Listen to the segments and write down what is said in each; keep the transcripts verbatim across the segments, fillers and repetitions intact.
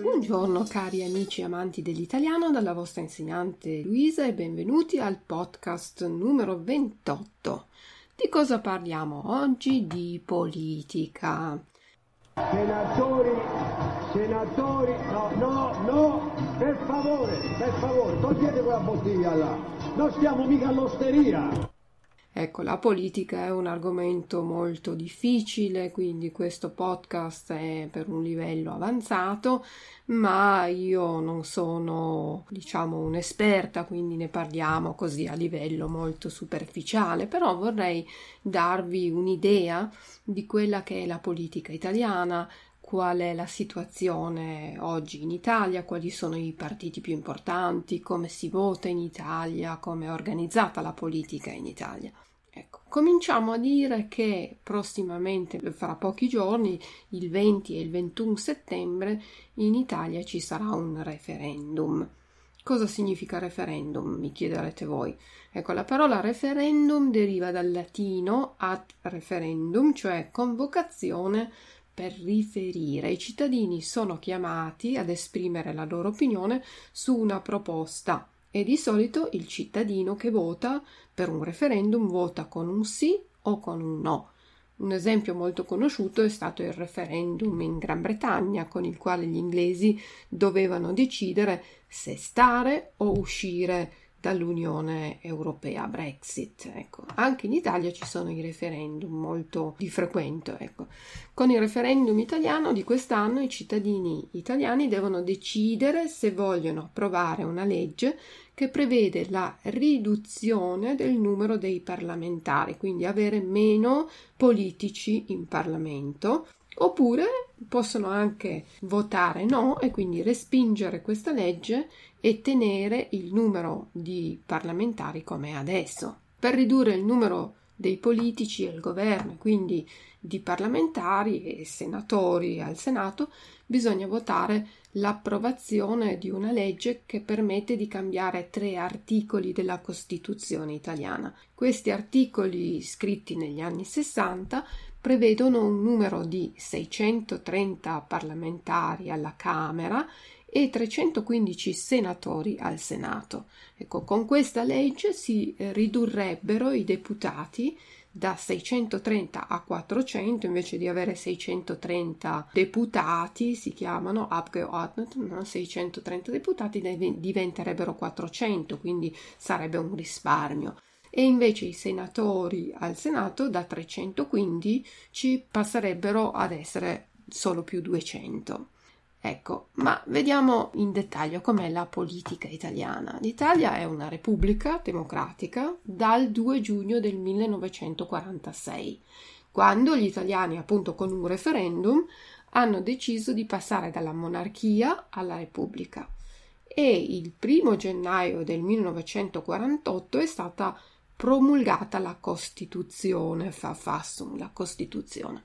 Buongiorno cari amici e amanti dell'italiano dalla vostra insegnante Luisa e benvenuti al podcast numero ventotto. Di cosa parliamo oggi? Di politica. Senatori, senatori, no, no, no, per favore, per favore, togliete quella bottiglia là, non stiamo mica all'osteria. Ecco, la politica è un argomento molto difficile, quindi questo podcast è per un livello avanzato, ma io non sono, diciamo, un'esperta, quindi ne parliamo così a livello molto superficiale, però vorrei darvi un'idea di quella che è la politica italiana, qual è la situazione oggi in Italia, quali sono i partiti più importanti, come si vota in Italia, come è organizzata la politica in Italia. Ecco, cominciamo a dire che prossimamente, fra pochi giorni, il venti e il ventuno settembre, in Italia ci sarà un referendum. Cosa significa referendum? Mi chiederete voi. Ecco, la parola referendum deriva dal latino ad referendum, cioè convocazione per riferire. I cittadini sono chiamati ad esprimere la loro opinione su una proposta e di solito il cittadino che vota per un referendum vota con un sì o con un no. Un esempio molto conosciuto è stato il referendum in Gran Bretagna, con il quale gli inglesi dovevano decidere se stare o uscire dall'Unione Europea, Brexit. Ecco, anche in Italia ci sono i referendum molto di frequente. Ecco, con il referendum italiano di quest'anno i cittadini italiani devono decidere se vogliono approvare una legge che prevede la riduzione del numero dei parlamentari, quindi avere meno politici in Parlamento, oppure possono anche votare no e quindi respingere questa legge e tenere il numero di parlamentari come è adesso. Per ridurre il numero dei politici al governo, quindi di parlamentari e senatori al Senato, bisogna votare l'approvazione di una legge che permette di cambiare tre articoli della Costituzione italiana. Questi articoli, scritti negli anni sessanta, prevedono un numero di seicentotrenta parlamentari alla Camera e trecentoquindici senatori al Senato. Ecco, con questa legge si ridurrebbero i deputati da seicentotrenta a quattrocento, invece di avere seicentotrenta deputati, si chiamano Abgeordneten, seicentotrenta deputati diventerebbero quattrocento, quindi sarebbe un risparmio. E invece i senatori al Senato da trecentoquindici passerebbero ad essere solo più duecento. Ecco, ma vediamo in dettaglio com'è la politica italiana. L'Italia è una repubblica democratica dal due giugno del millenovecentoquarantasei, quando gli italiani, appunto con un referendum, hanno deciso di passare dalla monarchia alla repubblica. E il primo gennaio del millenovecentoquarantotto è stata promulgata la Costituzione, fa fassum, la Costituzione.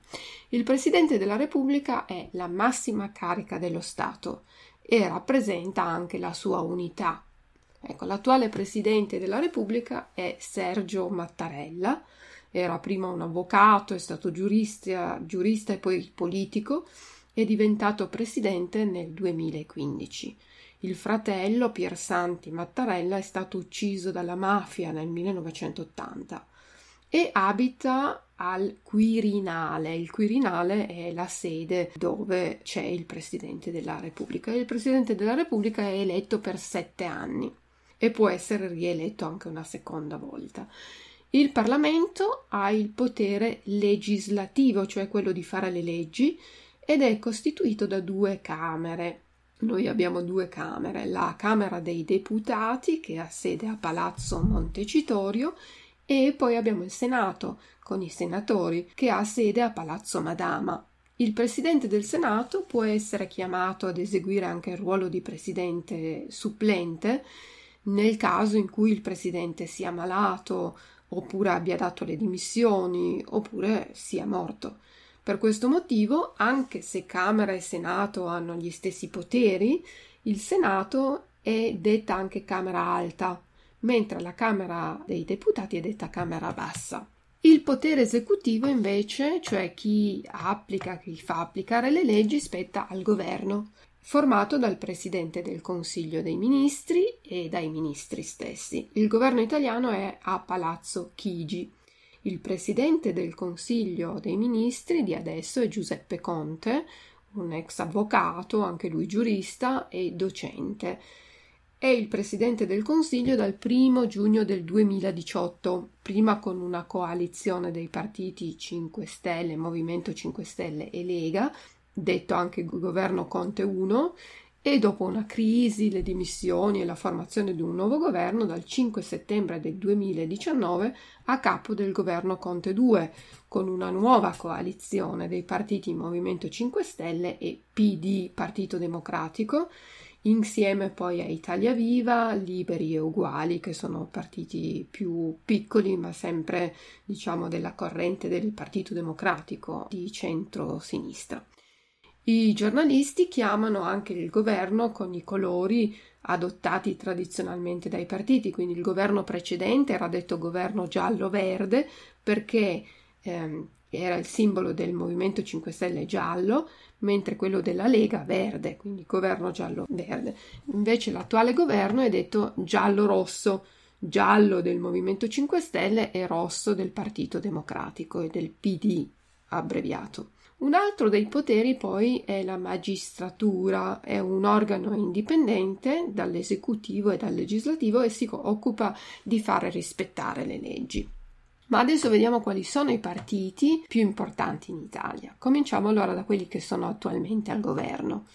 Il Presidente della Repubblica è la massima carica dello Stato e rappresenta anche la sua unità. Ecco, l'attuale Presidente della Repubblica è Sergio Mattarella, era prima un avvocato, è stato giurista, giurista e poi politico, è diventato Presidente nel duemilaquindici. Il fratello Pier Santi Mattarella è stato ucciso dalla mafia nel millenovecentottanta e abita al Quirinale. Il Quirinale è la sede dove c'è il Presidente della Repubblica. Il Presidente della Repubblica è eletto per sette anni e può essere rieletto anche una seconda volta. Il Parlamento ha il potere legislativo, cioè quello di fare le leggi, ed è costituito da due camere. Noi abbiamo due camere, la Camera dei Deputati, che ha sede a Palazzo Montecitorio, e poi abbiamo il Senato, con i senatori, che ha sede a Palazzo Madama. Il Presidente del Senato può essere chiamato ad eseguire anche il ruolo di Presidente supplente, nel caso in cui il Presidente sia malato, oppure abbia dato le dimissioni, oppure sia morto. Per questo motivo, anche se Camera e Senato hanno gli stessi poteri, il Senato è detta anche Camera Alta, mentre la Camera dei Deputati è detta Camera Bassa. Il potere esecutivo invece, cioè chi applica, chi fa applicare le leggi, spetta al governo, formato dal Presidente del Consiglio dei Ministri e dai ministri stessi. Il governo italiano è a Palazzo Chigi. Il Presidente del Consiglio dei Ministri di adesso è Giuseppe Conte, un ex avvocato, anche lui giurista e docente. È il Presidente del Consiglio dal primo giugno del duemiladiciotto, prima con una coalizione dei partiti cinque Stelle, Movimento cinque Stelle e Lega, detto anche Governo Conte uno, e dopo una crisi, le dimissioni e la formazione di un nuovo governo dal cinque settembre del duemiladiciannove a capo del Governo Conte due, con una nuova coalizione dei partiti Movimento cinque Stelle e P D, Partito Democratico, insieme poi a Italia Viva, Liberi e Uguali, che sono partiti più piccoli ma sempre, diciamo, della corrente del Partito Democratico di centro-sinistra. I giornalisti chiamano anche il governo con i colori adottati tradizionalmente dai partiti, quindi il governo precedente era detto governo giallo-verde perché ehm, era il simbolo del Movimento cinque Stelle giallo, mentre quello della Lega verde, quindi governo giallo-verde. Invece l'attuale governo è detto giallo-rosso, giallo del Movimento cinque Stelle e rosso del Partito Democratico e del P D abbreviato. Un altro dei poteri poi è la magistratura, è un organo indipendente dall'esecutivo e dal legislativo e si occupa di fare rispettare le leggi. Ma adesso vediamo quali sono i partiti più importanti in Italia. Cominciamo allora da quelli che sono attualmente al governo.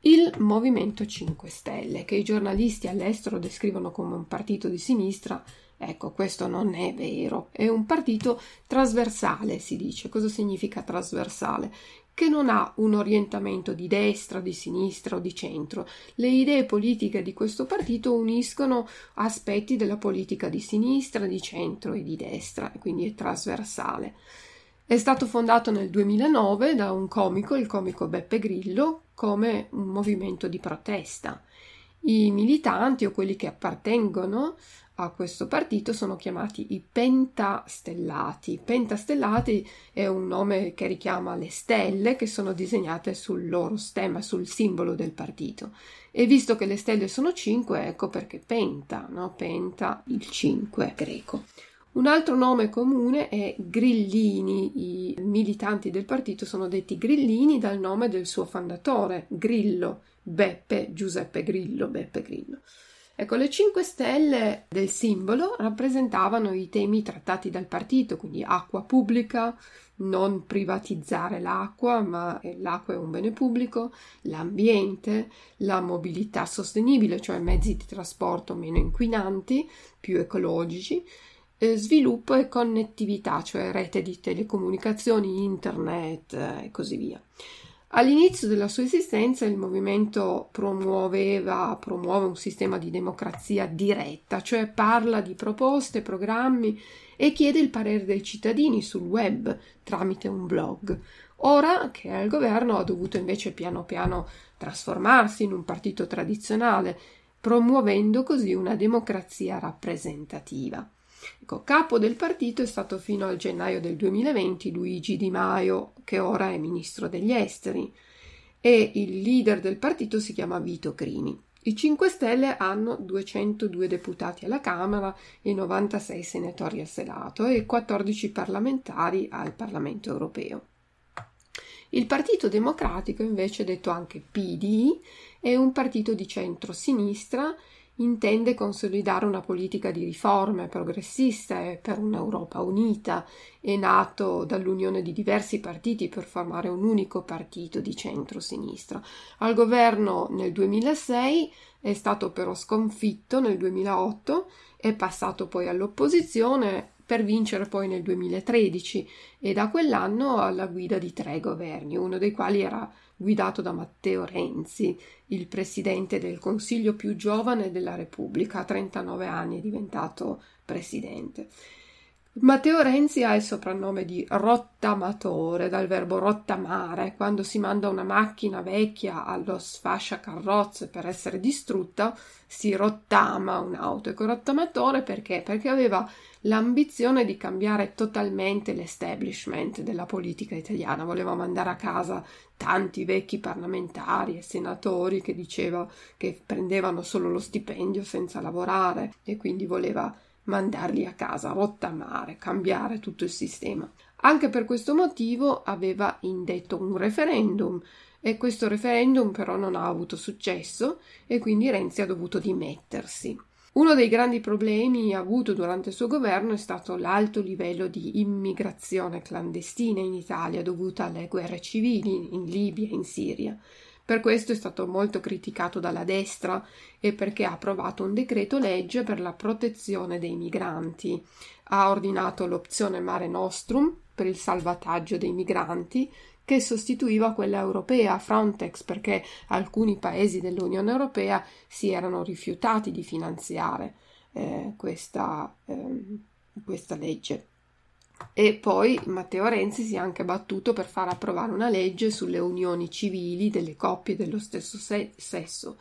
Il Movimento cinque Stelle, che i giornalisti all'estero descrivono come un partito di sinistra, ecco, questo non è vero. È un partito trasversale, si dice. Cosa significa trasversale? Che non ha un orientamento di destra, di sinistra o di centro. Le idee politiche di questo partito uniscono aspetti della politica di sinistra, di centro e di destra, quindi è trasversale. È stato fondato nel duemilanove da un comico, il comico Beppe Grillo, come un movimento di protesta. I militanti o quelli che appartengono a questo partito sono chiamati i pentastellati. Pentastellati è un nome che richiama le stelle che sono disegnate sul loro stemma, sul simbolo del partito. E visto che le stelle sono cinque, ecco perché penta, no? Penta, il cinque greco. Un altro nome comune è grillini. I militanti del partito sono detti grillini dal nome del suo fondatore, Grillo, Beppe Giuseppe Grillo, Beppe Grillo. Ecco, le cinque stelle del simbolo rappresentavano i temi trattati dal partito, quindi acqua pubblica, non privatizzare l'acqua, ma l'acqua è un bene pubblico, l'ambiente, la mobilità sostenibile, cioè mezzi di trasporto meno inquinanti, più ecologici, e sviluppo e connettività, cioè rete di telecomunicazioni, internet e così via. All'inizio della sua esistenza il movimento promuoveva, promuove un sistema di democrazia diretta, cioè parla di proposte, programmi e chiede il parere dei cittadini sul web tramite un blog. Ora che è al governo ha dovuto invece piano piano trasformarsi in un partito tradizionale, promuovendo così una democrazia rappresentativa. Ecco, capo del partito è stato fino al gennaio del duemilaventi Luigi Di Maio, che ora è ministro degli esteri, e il leader del partito si chiama Vito Crimi. I cinque Stelle hanno duecentodue deputati alla Camera e novantasei senatori al Senato e quattordici parlamentari al Parlamento europeo. Il Partito Democratico, invece detto anche P D, è un partito di centro-sinistra. Intende consolidare una politica di riforme progressista e per un'Europa unita. È nato dall'unione di diversi partiti per formare un unico partito di centro-sinistra. Al governo nel duemilasei è stato però sconfitto nel duemilaotto, è passato poi all'opposizione per vincere poi nel duemilatredici e da quell'anno alla guida di tre governi, uno dei quali era guidato da Matteo Renzi, il presidente del Consiglio più giovane della Repubblica, a trentanove anni è diventato presidente. Matteo Renzi ha il soprannome di rottamatore, dal verbo rottamare, quando si manda una macchina vecchia allo sfasciacarrozze per essere distrutta, si rottama un'auto. Ecco, rottamatore perché? Perché aveva l'ambizione di cambiare totalmente l'establishment della politica italiana, voleva mandare a casa tanti vecchi parlamentari e senatori che diceva che prendevano solo lo stipendio senza lavorare e quindi voleva mandarli a casa, rottamare, cambiare tutto il sistema. Anche per questo motivo aveva indetto un referendum e questo referendum però non ha avuto successo e quindi Renzi ha dovuto dimettersi. Uno dei grandi problemi avuto durante il suo governo è stato l'alto livello di immigrazione clandestina in Italia dovuta alle guerre civili in Libia e in Siria. Per questo è stato molto criticato dalla destra e perché ha approvato un decreto legge per la protezione dei migranti. Ha ordinato l'opzione Mare Nostrum per il salvataggio dei migranti che sostituiva quella europea Frontex perché alcuni paesi dell'Unione Europea si erano rifiutati di finanziare eh, questa, eh, questa legge. E poi Matteo Renzi si è anche battuto per far approvare una legge sulle unioni civili delle coppie dello stesso sesso.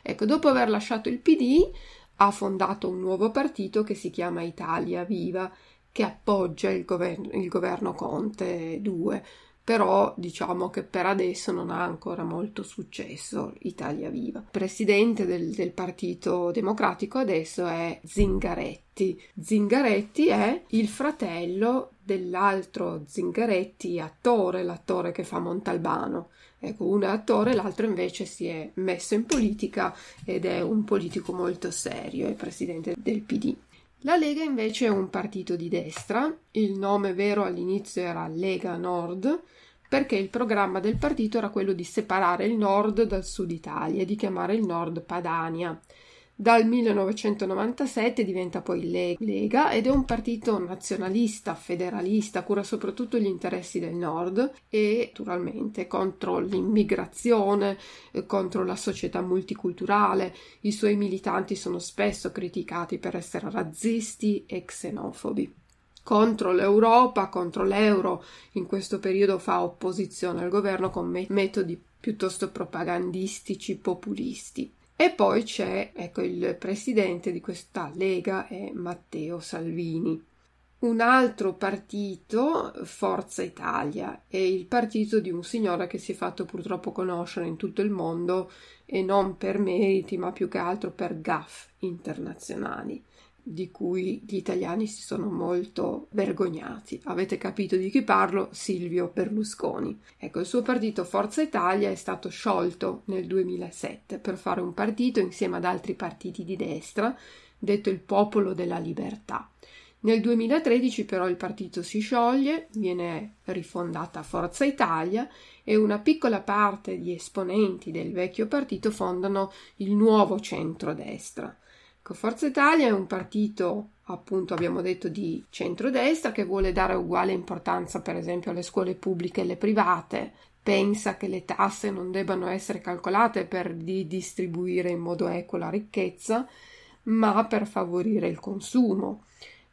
Ecco, dopo aver lasciato il P D ha fondato un nuovo partito che si chiama Italia Viva, che appoggia il governo, il governo Conte due, però diciamo che per adesso non ha ancora molto successo Italia Viva. Il presidente del, del Partito Democratico adesso è Zingaretti. Zingaretti è il fratello dell'altro Zingaretti, attore, l'attore che fa Montalbano. Ecco, uno è attore, l'altro invece si è messo in politica ed è un politico molto serio, è il presidente del P D. La Lega invece è un partito di destra, il nome vero all'inizio era Lega Nord, perché il programma del partito era quello di separare il nord dal sud Italia e di chiamare il nord Padania. Dal millenovecentonovantasette diventa poi Lega ed è un partito nazionalista, federalista, cura soprattutto gli interessi del nord e naturalmente contro l'immigrazione, contro la società multiculturale. I suoi militanti sono spesso criticati per essere razzisti e xenofobi. Contro l'Europa, contro l'euro, in questo periodo fa opposizione al governo con metodi piuttosto propagandistici, populisti. E poi c'è, ecco, il presidente di questa Lega è Matteo Salvini. Un altro partito, Forza Italia, è il partito di un signore che si è fatto purtroppo conoscere in tutto il mondo e non per meriti, ma più che altro per gaffe internazionali, di cui gli italiani si sono molto vergognati. Avete capito di chi parlo? Silvio Berlusconi. Ecco, il suo partito Forza Italia è stato sciolto nel duemilasette per fare un partito insieme ad altri partiti di destra, detto il Popolo della Libertà. Nel duemilatredici però il partito si scioglie, viene rifondata Forza Italia e una piccola parte di esponenti del vecchio partito fondano il nuovo centrodestra. Forza Italia è un partito, appunto abbiamo detto, di centrodestra che vuole dare uguale importanza per esempio alle scuole pubbliche e alle private, pensa che le tasse non debbano essere calcolate per distribuire in modo equo la ricchezza, ma per favorire il consumo.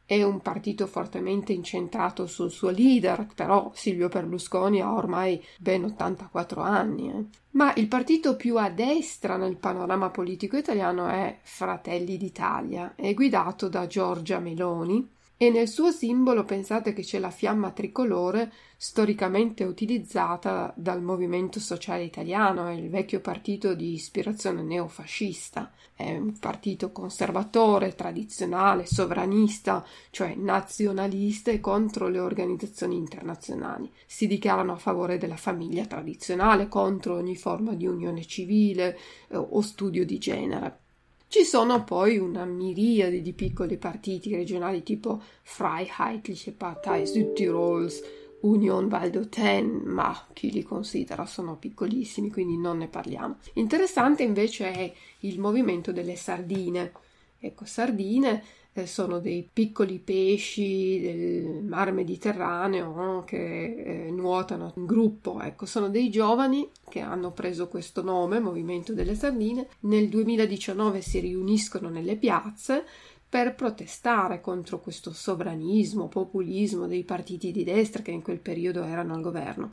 È un partito fortemente incentrato sul suo leader, però Silvio Berlusconi ha ormai ben ottantaquattro anni. Eh. Ma il partito più a destra nel panorama politico italiano è Fratelli d'Italia, è guidato da Giorgia Meloni e nel suo simbolo pensate che c'è la fiamma tricolore storicamente utilizzata dal Movimento Sociale Italiano, il vecchio partito di ispirazione neofascista. È un partito conservatore, tradizionale, sovranista, cioè nazionalista e contro le organizzazioni internazionali. Si dichiarano a favore della famiglia tradizionale, contro ogni forma di unione civile eh, o studio di genere. Ci sono poi una miriade di piccoli partiti regionali tipo Freiheitliche Partei Südtirols, Union Val d'Aoste, ma chi li considera, sono piccolissimi, quindi non ne parliamo. Interessante invece è il Movimento delle Sardine. Ecco, sardine eh, sono dei piccoli pesci del Mar Mediterraneo eh, che eh, nuotano in gruppo. Ecco, sono dei giovani che hanno preso questo nome, Movimento delle Sardine. Nel duemiladiciannove si riuniscono nelle piazze per protestare contro questo sovranismo, populismo dei partiti di destra che in quel periodo erano al governo.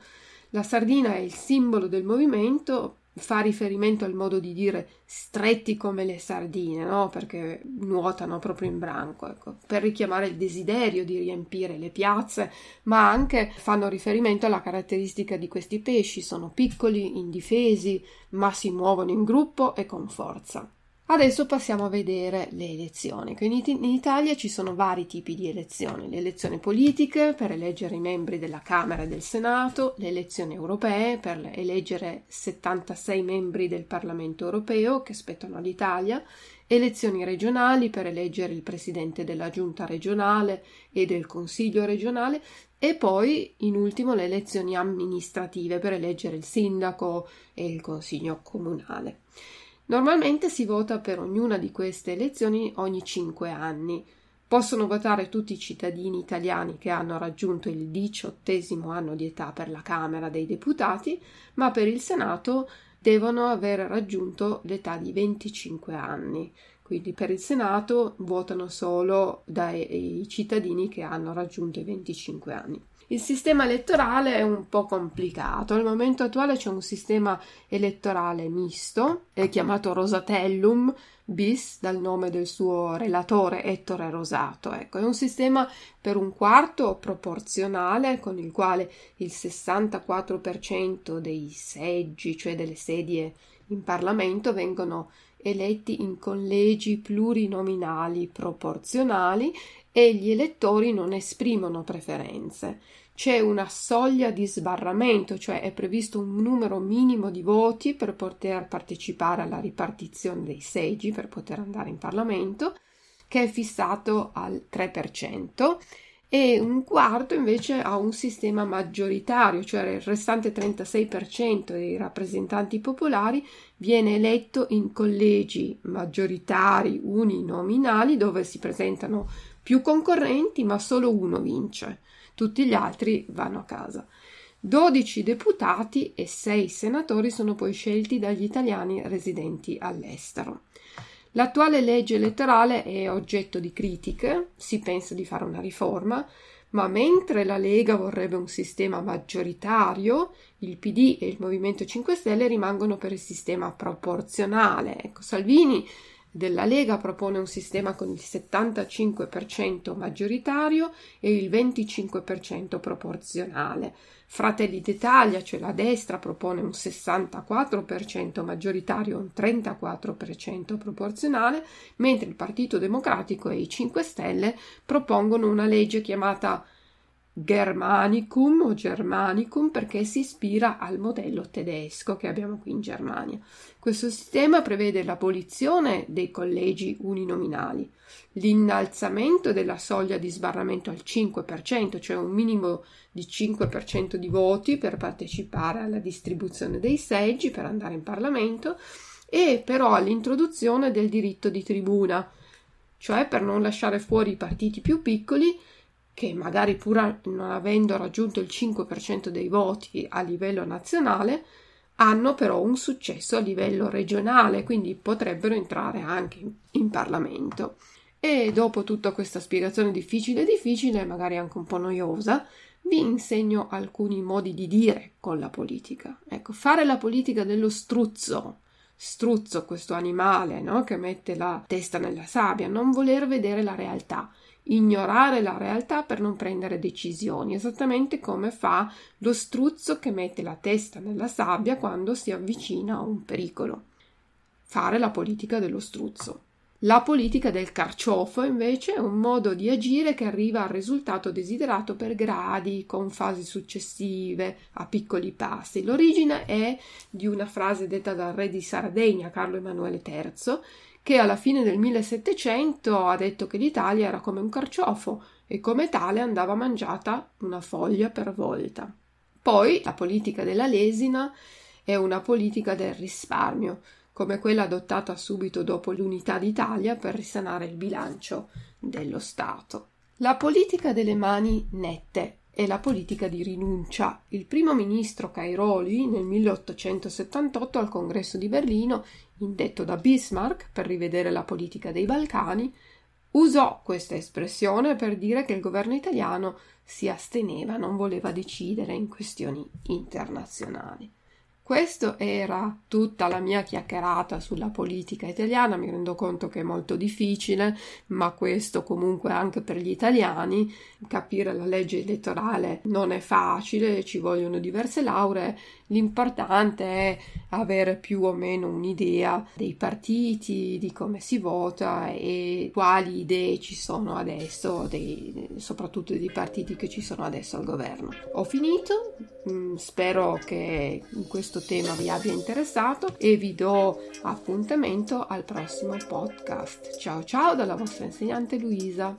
La Sardina è il simbolo del movimento, fa riferimento al modo di dire stretti come le sardine, no? Perché nuotano proprio in branco, ecco, per richiamare il desiderio di riempire le piazze, ma anche fanno riferimento alla caratteristica di questi pesci: sono piccoli, indifesi, ma si muovono in gruppo e con forza. Adesso passiamo a vedere le elezioni. In Italia ci sono vari tipi di elezioni: le elezioni politiche per eleggere i membri della Camera e del Senato, le elezioni europee per eleggere settantasei membri del Parlamento europeo che spettano all'Italia, elezioni regionali per eleggere il presidente della giunta regionale e del consiglio regionale, e poi in ultimo le elezioni amministrative per eleggere il sindaco e il consiglio comunale. Normalmente si vota per ognuna di queste elezioni ogni cinque anni. Possono votare tutti i cittadini italiani che hanno raggiunto il diciottesimo anno di età per la Camera dei Deputati, ma per il Senato devono aver raggiunto l'età di venticinque anni. Quindi per il Senato votano solo dai cittadini che hanno raggiunto i venticinque anni. Il sistema elettorale è un po' complicato. Al momento attuale c'è un sistema elettorale misto, è chiamato Rosatellum bis, dal nome del suo relatore Ettore Rosato. Ecco, è un sistema per un quarto proporzionale, con il quale il sessantaquattro per cento dei seggi, cioè delle sedie in Parlamento, vengono eletti in collegi plurinominali proporzionali e gli elettori non esprimono preferenze. C'è una soglia di sbarramento, cioè è previsto un numero minimo di voti per poter partecipare alla ripartizione dei seggi, per poter andare in Parlamento, che è fissato al tre per cento, e un quarto invece ha un sistema maggioritario, cioè il restante trentasei per cento dei rappresentanti popolari viene eletto in collegi maggioritari uninominali, dove si presentano più concorrenti ma solo uno vince, tutti gli altri vanno a casa. dodici deputati e sei senatori sono poi scelti dagli italiani residenti all'estero. L'attuale legge elettorale è oggetto di critiche, si pensa di fare una riforma, ma mentre la Lega vorrebbe un sistema maggioritario, il P D e il Movimento cinque Stelle rimangono per il sistema proporzionale. Ecco, Salvini della Lega propone un sistema con il settantacinque per cento maggioritario e il venticinque per cento proporzionale. Fratelli d'Italia, cioè la destra, propone un sessantaquattro per cento maggioritario e un trentaquattro per cento proporzionale, mentre il Partito Democratico e i cinque Stelle propongono una legge chiamata Germanicum o Germanicum, perché si ispira al modello tedesco che abbiamo qui in Germania. Questo sistema prevede l'abolizione dei collegi uninominali, l'innalzamento della soglia di sbarramento al cinque per cento, cioè un minimo di cinque per cento di voti per partecipare alla distribuzione dei seggi, per andare in Parlamento, e però l'introduzione del diritto di tribuna, cioè per non lasciare fuori i partiti più piccoli che magari, pur non avendo raggiunto il cinque per cento dei voti a livello nazionale, hanno però un successo a livello regionale, quindi potrebbero entrare anche in Parlamento. E dopo tutta questa spiegazione difficile difficile, magari anche un po' noiosa, vi insegno alcuni modi di dire con la politica. Ecco, fare la politica dello struzzo. Struzzo, questo animale, no? Che mette la testa nella sabbia, non voler vedere la realtà, ignorare la realtà per non prendere decisioni, esattamente come fa lo struzzo che mette la testa nella sabbia quando si avvicina a un pericolo. Fare la politica dello struzzo. La politica del carciofo, invece, è un modo di agire che arriva al risultato desiderato per gradi, con fasi successive, a piccoli passi. L'origine è di una frase detta dal re di Sardegna, Carlo Emanuele terzo, che alla fine del millesettecento ha detto che l'Italia era come un carciofo e come tale andava mangiata una foglia per volta. Poi la politica della lesina è una politica del risparmio, come quella adottata subito dopo l'unità d'Italia per risanare il bilancio dello Stato. La politica delle mani nette è la politica di rinuncia. Il primo ministro Cairoli nel milleottocentosettantotto al congresso di Berlino, indetto da Bismarck per rivedere la politica dei Balcani, Usò questa espressione per dire che il governo italiano si asteneva, non voleva decidere in questioni internazionali. Questo era tutta la mia chiacchierata sulla politica italiana. Mi rendo conto che è molto difficile, ma questo comunque anche per gli italiani. Capire la legge elettorale non è facile, ci vogliono diverse lauree. L'importante è avere più o meno un'idea dei partiti, di come si vota e quali idee ci sono adesso, dei, soprattutto dei partiti che ci sono adesso al governo. Ho finito, spero che questo tema vi abbia interessato e vi do appuntamento al prossimo podcast. Ciao ciao dalla vostra insegnante Luisa.